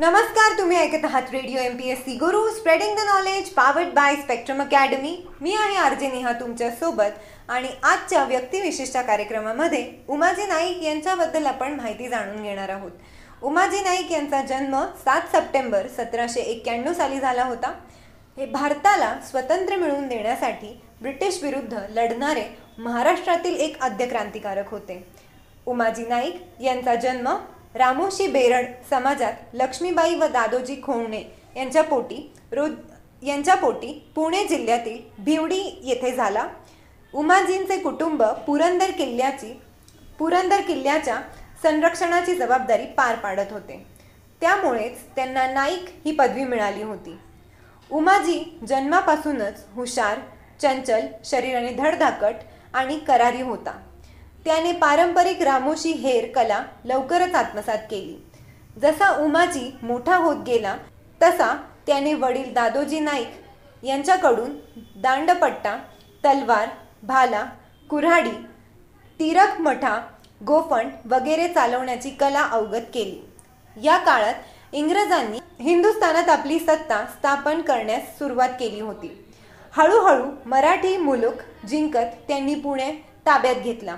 नमस्कार, तुम्ही ऐकत आहात radio MPSC Guru, spreading the knowledge, powered by Spectrum Academy. मी आहे RJ नेहा तुमच्यासोबत. आणि आजच्या व्यक्तिविशेषच्या कार्यक्रमामध्ये उमाजी नाईक यांच्याबद्दल आपण माहिती जाणून घेणार आहोत. उमाजी नाईक यांचा जन्म 7 सप्टेंबर 1791 साली झाला होता. हे भारताला स्वतंत्र मिळवून देण्यासाठी ब्रिटिश विरुद्ध लढणारे महाराष्ट्रातील एक आद्य क्रांतिकारक होते. उमाजी नाईक यांचा जन्म रामोशी बेरड समाजात लक्ष्मीबाई व दादोजी खोंणे यांच्या पोटी पुणे जिल्ह्यातील भिवडी येथे झाला. उमाजींचे कुटुंब पुरंदर किल्ल्याच्या संरक्षणाची जबाबदारी पार पाडत होते, त्यामुळेच त्यांना नाईक ही पदवी मिळाली होती. उमाजी जन्मापासूनच हुशार, चंचल, शरीराने धडधाकट आणि करारी होता. त्याने पारंपरिक रामोशी हेर कला लवकरच आत्मसात केली. जसा उमाजी मोठा होत गेला तसा त्याने वडील दादोजी नाईक यांच्याकडून दांडपट्टा, तलवार, भाला, कुऱ्हाडी, तिरक मठा, गोफंड वगैरे चालवण्याची कला अवगत केली. या काळात इंग्रजांनी हिंदुस्थानात आपली सत्ता स्थापन करण्यास सुरुवात केली होती. हळूहळू मराठी मुलूक जिंकत त्यांनी पुणे ताब्यात घेतला.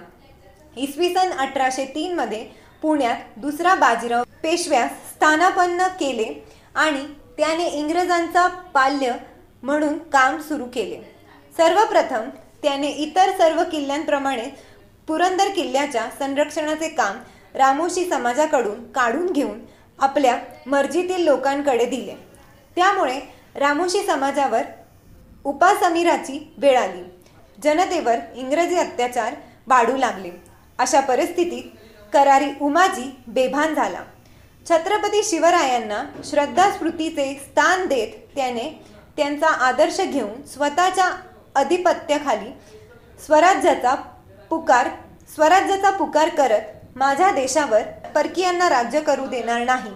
इसवी सन 1803 पुण्यात दुसरा बाजीराव पेशव्यास स्थानापन्न केले आणि त्याने इंग्रजांचा पाल्य म्हणून काम सुरू केले. सर्वप्रथम त्याने इतर सर्व किल्ल्यांप्रमाणे पुरंदर किल्ल्याच्या संरक्षणाचे काम रामोशी समाजाकडून काढून घेऊन आपल्या मर्जीतील लोकांकडे दिले. त्यामुळे रामोशी समाजावर उपासमिराची वेळ आली. जनतेवर इंग्रजी अत्याचार वाढू लागले. अशा परिस्थितीत करारी उमाजी बेभान झाला. छत्रपती शिवरायांना श्रद्धास्मृतीचे स्थान देत त्याने त्यांचा आदर्श घेऊन स्वतःच्या अधिपत्याखाली स्वराज्याचा पुकार करत माझ्या देशावर परकीयांना राज्य करू देणार नाही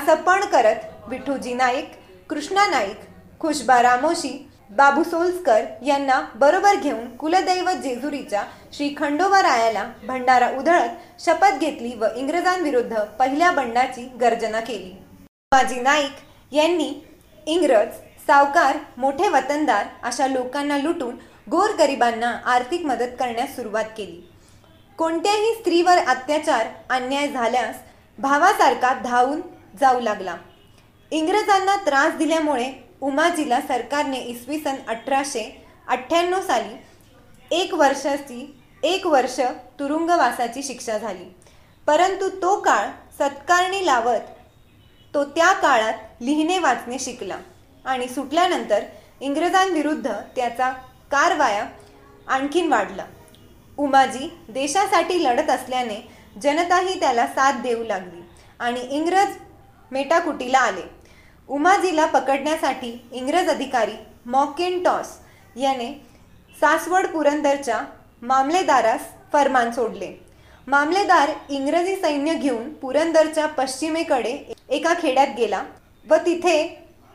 असं पण करत विठूजी नाईक, कृष्णा नाईक, खुशबा रामोशी, बाबू सोल्सकर यांना बरोबर घेऊन कुलदैवत जेजुरीच्या श्री खंडोबा रायाला भंडारा उधळत शपथ घेतली व इंग्रजांविरुद्ध पहिल्या बंडाची गर्जना केली. उमाजी नाईक यांनी इंग्रज, सावकार, मोठे वतनदार अशा लोकांना लुटून गोरगरिबांना आर्थिक मदत करण्यास सुरुवात केली. कोणत्याही स्त्रीवर अत्याचार, अन्याय झाल्यास भावासारखा धावून जाऊ लागला. इंग्रजांना त्रास दिल्यामुळे उमाजीला सरकारने इसवी सन 1898 साली एक वर्ष तुरुंगवासाची शिक्षा झाली. परंतु तो काळ सत्कारणी लावत तो त्या काळात लिहिणे वाचणे शिकला आणि सुटल्यानंतर इंग्रजांविरुद्ध त्याचा कारवाया आणखीन वाढला. उमाजी देशासाठी लढत असल्याने जनताही त्याला साथ देऊ लागली आणि इंग्रज मेटाकुटीला आले. उमाजीला पकडण्यासाठी इंग्रज अधिकारी मॅकिन्टॉश याने सासवड पुरंदरच्या मामलेदारास फरमान सोडले. मामलेदार इंग्रजी सैन्य घेऊन पुरंदरच्या पश्चिमेकडे एका खेड्यात गेला व तिथे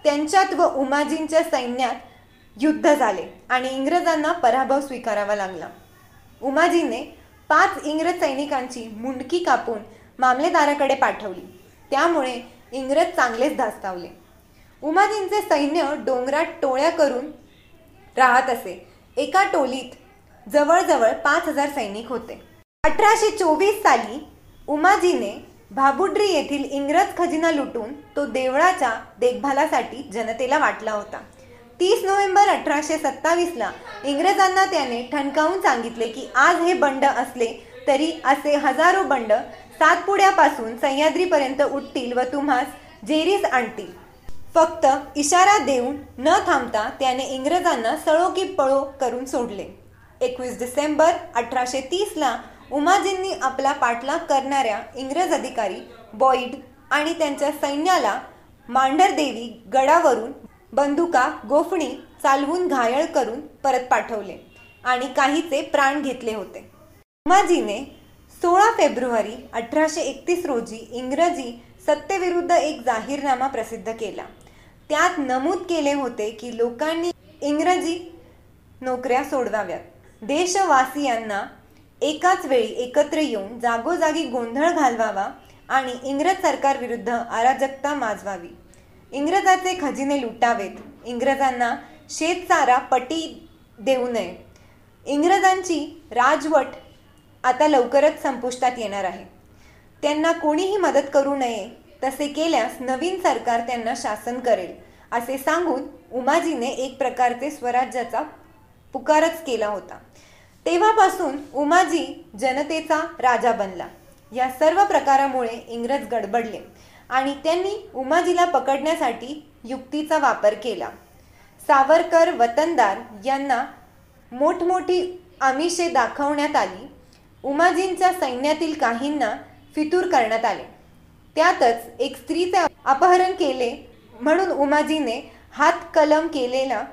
त्यांच्यात व उमाजींच्या सैन्यात युद्ध झाले आणि इंग्रजांना पराभव स्वीकारावा लागला. उमाजीने 5 इंग्रज सैनिकांची मुंडकी कापून मामलेदाराकडे पाठवली. त्यामुळे इंग्रज चांगलेच धास्तावले. उमाजींचे सैन्य डोंगरात टोळ्या करून राहत असे. एका टोलीत जवळजवळ 5000 सैनिक होते. 1824 साली उमाजीने भाबुड्री येथील इंग्रज खजिना लुटून तो देवळाच्या देखभालासाठी जनतेला वाटला होता. 30 नोव्हेंबर 1827 इंग्रजांना त्याने ठणकावून सांगितले की आज हे बंड असले तरी असे हजारो बंड सातपुड्यापासून सह्याद्रीपर्यंत उठतील व तुम्हास जेरीस आणतील. फक्त इशारा देऊन न थांबता त्याने इंग्रजांना सळो की पळो करून सोडले. 21 डिसेंबर 1830 उमाजींनी आपला पाठलाग करणाऱ्या इंग्रज अधिकारी बॉईड आणि त्यांच्या सैन्याला मांडरदेवी गडावरून बंदुका, गोफणी चालवून घायल करून परत पाठवले आणि काहीचे प्राण घेतले होते. उमाजीने 16 फेब्रुवारी 1831 रोजी इंग्रजी सत्तेविरुद्ध एक जाहीरनामा प्रसिद्ध केला. त्यात नमूद केले होते की लोकांनी इंग्रजी नोकऱ्या सोडवाव्यात, देशवासियांना एकाच वेळी एकत्र येऊन जागोजागी गोंधळ घालवावा आणि इंग्रज सरकारविरुद्ध अराजकता माजवावी, इंग्रजाचे खजिने लुटावेत, इंग्रजांना शेतसारा पटी देऊ नये. इंग्रजांची राजवट आता लवकरच संपुष्टात येणार आहे. त्यांना कोणीही मदत करू नये, तसे केल्यास नवीन सरकार त्यांना शासन करेल असे सांगून उमाजीने एक प्रकारचे स्वराज्याचा पुकारच केला होता. तेव्हापासून उमाजी जनतेचा राजा बनला. या सर्व प्रकारामुळे इंग्रज गडबडले आणि त्यांनी उमाजीला पकडण्यासाठी युक्तीचा वापर केला. सावरकर, वतनदार यांना मोठमोठी आमिषे दाखवण्यात आली. उमाजींच्या सैन्यातील काहींना फितूर करण्यात आले. त्यातच एक स्त्रीचे अपहरण केले म्हणून उमाजीने हात कलम केलेला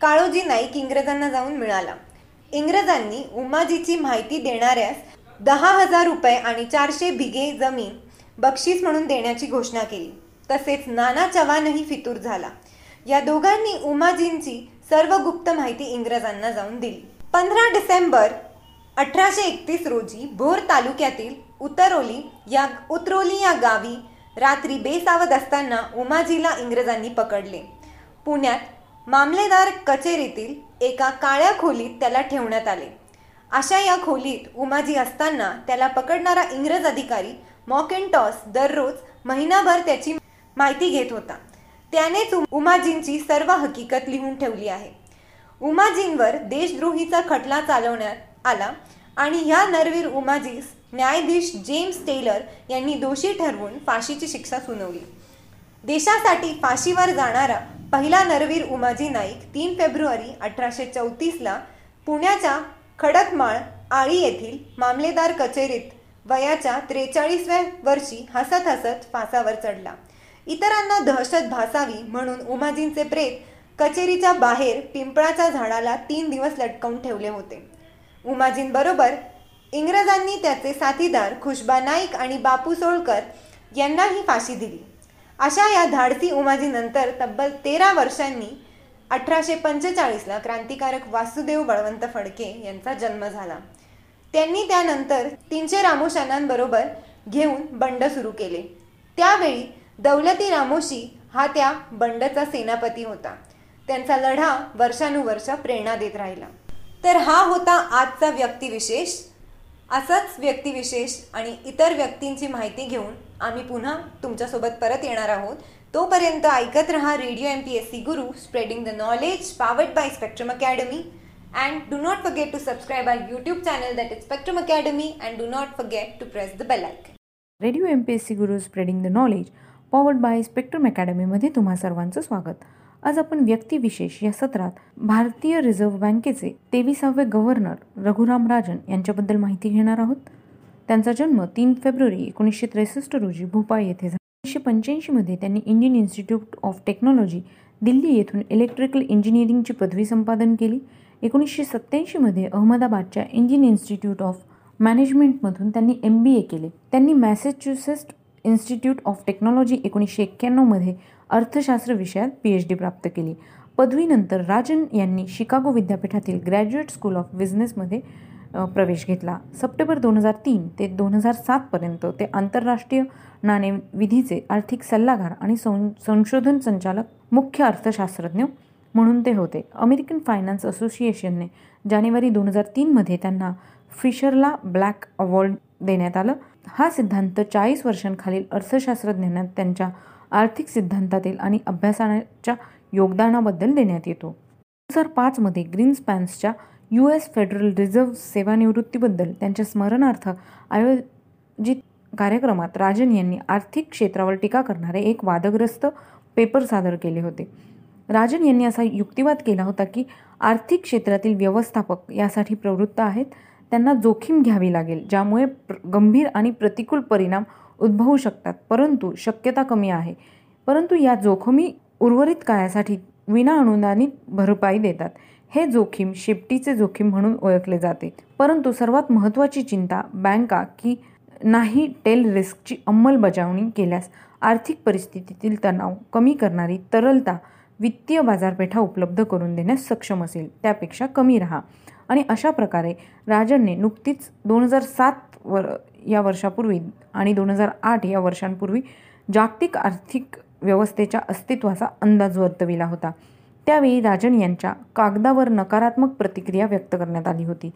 काळोजी नाईक इंग्रजांना जाऊन मिळाला. इंग्रजांनी उमाजीची माहिती देणाऱ्यास 10,000 रुपये आणि 400 बिघे जमीन बक्षीस म्हणून देण्याची घोषणा केली. तसेच नाना चव्हाणही फितूर झाला. या दोघांनी उमाजींची सर्व गुप्त माहिती इंग्रजांना जाऊन दिली. 15 डिसेंबर 1831 रोजी भोर तालुक्यातील उतरोली या गावी रात्री बेसावध असताना उमाजीला इंग्रजांनी पकडले. पुण्यात मामलेदार कचेरीतील एका काळ्या खोलीत त्याला ठेवण्यात आले. अशा या खोलीत उमाजी असताना त्याला पकडणारा इंग्रज अधिकारी मॅकिन्टॉश दररोज महिनाभर त्याची माहिती घेत होता. त्यानेच उमाजींची सर्व हकीकत लिहून ठेवली आहे. उमाजींवर देशद्रोहीचा खटला चालवण्यात आला आणि ह्या नरवीर उमाजीस न्यायाधीश जेम्स टेलर यांनी दोषी ठरवून फाशीची शिक्षा सुनावली. देशासाठी फाशीवर जाणारा पहिला नरवीर उमाजी नाईक 3 फेब्रुवारी 1834 पुण्याच्या खडकमाळ आळी येथील मामलेदार कचेरीत वयाच्या 43व्या वर्षी हसत हसत फासावर चढला. इतरांना दहशत भासावी म्हणून उमाजींचे प्रेत कचेरीच्या बाहेर पिंपळाच्या झाडाला 3 दिवस लटकवून ठेवले होते. उमाजींबरोबर इंग्रजांनी त्याचे साथीदार खुशबा नाईक आणि बाबू सोल्सकर यांनाही फाशी दिली. अशा या धाडसी उमाजीनंतर तब्बल 13 वर्षांनी 1845 क्रांतिकारक वासुदेव बळवंत फडके यांचा जन्म झाला. त्यांनी त्यानंतर 300 रामोशानांबरोबर घेऊन बंड सुरू केले. त्यावेळी दौलती रामोशी हा त्या बंडचा सेनापती होता. त्यांचा लढा वर्षानुवर्ष प्रेरणा देत राहिला. तर हा होता आजचा व्यक्तिविशेष. असाच व्यक्तिविशेष आणि इतर व्यक्तींची माहिती घेऊन आम्ही पुन्हा तुमच्यासोबत परत येणार आहोत. तोपर्यंत ऐकत रहा radio MPSC Guru, spreading the knowledge, powered by Spectrum Academy. And do not forget to subscribe our YouTube channel that is Spectrum Academy and do not forget to press the bell icon. Radio MPSC Guru, spreading the knowledge, powered by Spectrum अकॅडमीमध्ये तुम्हा सर्वांचं स्वागत. आज आपण व्यक्तिविशेष या सत्रात भारतीय reserve बँकेचे 23वे गव्हर्नर रघुराम राजन यांच्याबद्दल माहिती घेणार आहोत. त्यांचा जन्म 3 फेब्रुवारी 1963 रोजी भुपाळ येथे झाला. 1985 मध्ये त्यांनी Indian Institute of Technology Delhi येथून इलेक्ट्रिकल इंजिनिअरिंगची पदवी संपादन केली. 1987 मध्ये अहमदाबादच्या इंडियन इन्स्टिट्यूट ऑफ मॅनेजमेंटमधून त्यांनी MBA केले. त्यांनी मॅसॅच्युसेट्स इन्स्टिट्यूट ऑफ टेक्नॉलॉजी 1991 मध्ये अर्थशास्त्र विषयात PhD प्राप्त केली. पदवीनंतर राजन यांनी शिकागो विद्यापीठातील ग्रॅज्युएट स्कूल ऑफ बिझनेसमध्ये प्रवेश घेतला. सप्टेंबर 2003 ते 2007 पर्यंत ते आंतरराष्ट्रीय नाणेनिधीचे आर्थिक सल्लागार आणि संशोधन संचालक, मुख्य अर्थशास्त्रज्ञ म्हणून ते होते. अमेरिकन फायनान्स असोसिएशनने जानेवारी 2003 मध्ये त्यांना फिशरला ब्लॅक अवॉर्ड देण्यात आलं. हा सिद्धांत 40 वर्षांखालील अर्थशास्त्रज्ञांना त्यांच्या आर्थिक सिद्धांतातील आणि अभ्यासाच्या योगदानाबद्दल देण्यात येतो. 2005 मध्ये ग्रीन स्पॅन्सच्या US फेडरल रिझर्व सेवानिवृत्तीबद्दल त्यांच्या स्मरणार्थ आयोजित कार्यक्रमात राजन यांनी आर्थिक क्षेत्रावर टीका करणारे एक वादग्रस्त पेपर सादर केले होते. राजन यांनी असा युक्तिवाद केला होता की आर्थिक क्षेत्रातील व्यवस्थापक यासाठी प्रवृत्त आहेत, त्यांना जोखीम घ्यावी लागेल ज्यामुळे गंभीर आणि प्रतिकूल परिणाम उद्भवू शकतात, परंतु शक्यता कमी आहे, परंतु या जोखमी उर्वरित काळासाठी विनाअनुदानित भरपाई देतात. हे जोखीम शेपटीचे जोखीम म्हणून ओळखले जाते. परंतु सर्वात महत्त्वाची चिंता बँका की नाही टेल रिस्कची अंमलबजावणी केल्यास आर्थिक परिस्थितीतील तणाव कमी करणारी तरलता वित्तीय बाजारपेठा उपलब्ध करून देण्यास सक्षम असेल त्यापेक्षा कमी राहा. आणि अशा प्रकारे राजनने नुकतीच 2007 या वर्षापूर्वी आणि 2008 या वर्षांपूर्वी जागतिक आर्थिक व्यवस्थेच्या अस्तित्वाचा अंदाज वर्तविला होता. त्यावेळी राजन यांच्या कागदावर नकारात्मक प्रतिक्रिया व्यक्त करण्यात आली होती.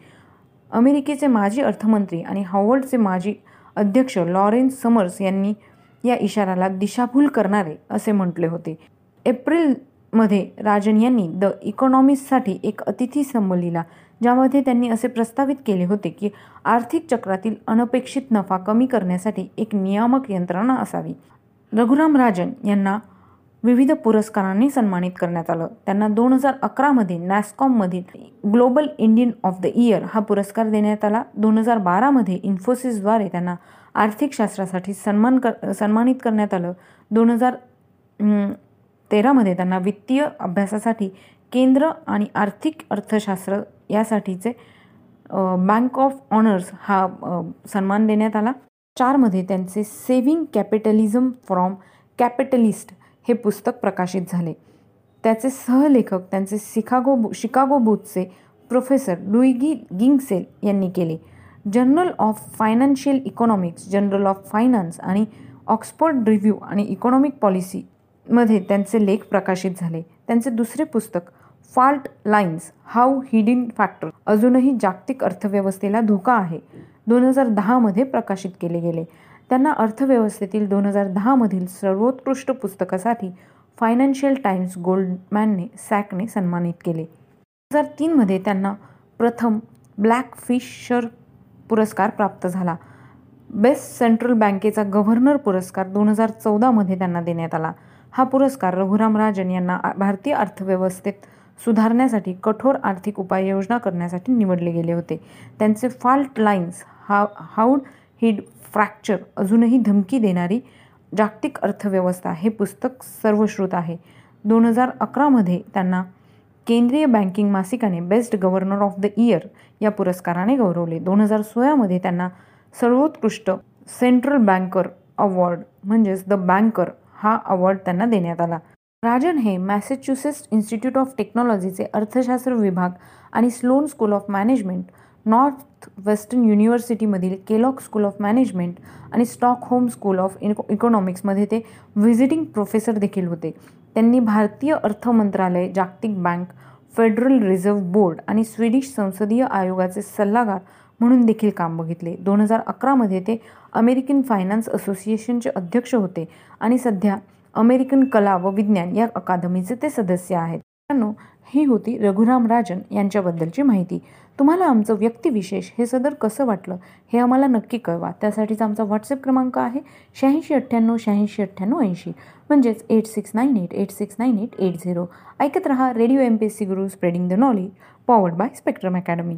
अमेरिकेचे माजी अर्थमंत्री आणि हार्वर्डचे माजी अध्यक्ष लॉरेन्स समर्स यांनी या इशाराला दिशाभूल करणारे असे म्हटले होते. एप्रिलमध्ये राजन यांनी द इकॉनॉमिस्टसाठी एक अतिथी संबोधिला, ज्यामध्ये त्यांनी असे प्रस्तावित केले होते की आर्थिक चक्रातील अनपेक्षित नफा कमी करण्यासाठी एक नियामक यंत्रणा असावी. रघुराम राजन यांना विविध पुरस्कारांनी सन्मानित करण्यात आलं. त्यांना 2011मध्ये नॅसकॉममधील global Indian of the year हा पुरस्कार देण्यात आला. 2012मध्ये इन्फोसिसद्वारे त्यांना आर्थिक शास्त्रासाठी सन्मानित करण्यात आलं. 2013मध्ये त्यांना वित्तीय अभ्यासासाठी केंद्र आणि आर्थिक अर्थशास्त्र यासाठीचे बँक ऑफ ऑनर्स हा सन्मान देण्यात आला. 2004मध्ये त्यांचे सेव्हिंग कॅपिटलिझम फ्रॉम कॅपिटलिस्ट हे पुस्तक प्रकाशित झाले. त्याचे सहलेखक त्यांचे शिकागो बूथचे प्रोफेसर लुईगी गिंगसेल यांनी केले. Journal of financial economics, journal of finance आणि ऑक्सफर्ड रिव्ह्यू आणि इकॉनॉमिक पॉलिसीमध्ये त्यांचे लेख प्रकाशित झाले. त्यांचे दुसरे पुस्तक fault lines how hidden factor अजूनही जागतिक अर्थव्यवस्थेला धोका आहे 2010मध्ये प्रकाशित केले गेले. त्यांना अर्थव्यवस्थेतील 2010मधील सर्वोत्कृष्ट पुस्तकासाठी फायनान्शियल टाइम्स गोल्डमॅनने सन्मानित केले. 2003मध्ये त्यांना प्रथम ब्लॅक फिशर पुरस्कार प्राप्त झाला. बेस्ट सेंट्रल बँकेचा गव्हर्नर पुरस्कार 2014मध्ये त्यांना देण्यात आला. हा पुरस्कार रघुराम राजन यांना भारतीय अर्थव्यवस्थेत सुधारण्यासाठी कठोर आर्थिक उपाययोजना करण्यासाठी निवडले गेले होते. त्यांचे fault lines how hid fracture अजूनही धमकी देणारी जागतिक अर्थव्यवस्था हे पुस्तक सर्वश्रुत आहे. 2011मध्ये त्यांना केंद्रीय बँकिंग मासिकाने best governor of the year या पुरस्काराने गौरवले. 2016मध्ये त्यांना सर्वोत्कृष्ट सेंट्रल बँकर अवॉर्ड म्हणजेच द बँकर हा अवॉर्ड त्यांना देण्यात आला. राजन हे मॅसॅच्युसेट्स इन्स्टिट्यूट ऑफ टेक्नॉलॉजीचे अर्थशास्त्र विभाग आणि Sloan school of management, Northwestern युनिव्हर्सिटीमधील केलॉग स्कूल ऑफ मॅनेजमेंट आणि स्टॉकहोम स्कूल ऑफ इकॉनॉमिक्समध्ये ते व्हिजिटिंग प्रोफेसर देखील होते. त्यांनी भारतीय अर्थ मंत्रालय, जागतिक बँक, फेडरल रिझर्व्ह बोर्ड आणि स्वीडिश संसदीय आयोगाचे सल्लागार म्हणून देखील काम बघितले. 2011मध्ये ते अमेरिकन फायनान्स असोसिएशनचे अध्यक्ष होते आणि सध्या अमेरिकन कला व विज्ञान या अकादमीचे ते सदस्य आहेत. ही होती रघुराम राजन यांच्याबद्दलची माहिती. तुम्हाला आमचं व्यक्तिविशेष हे सदर कसं वाटलं हे आम्हाला नक्की कळवा. त्यासाठीच आमचा व्हॉट्सअप क्रमांक आहे 8698 8698 80 म्हणजेच 8698 8698 80. ऐकत रहा radio MPSC Guru, spreading the knowledge, powered by Spectrum academy.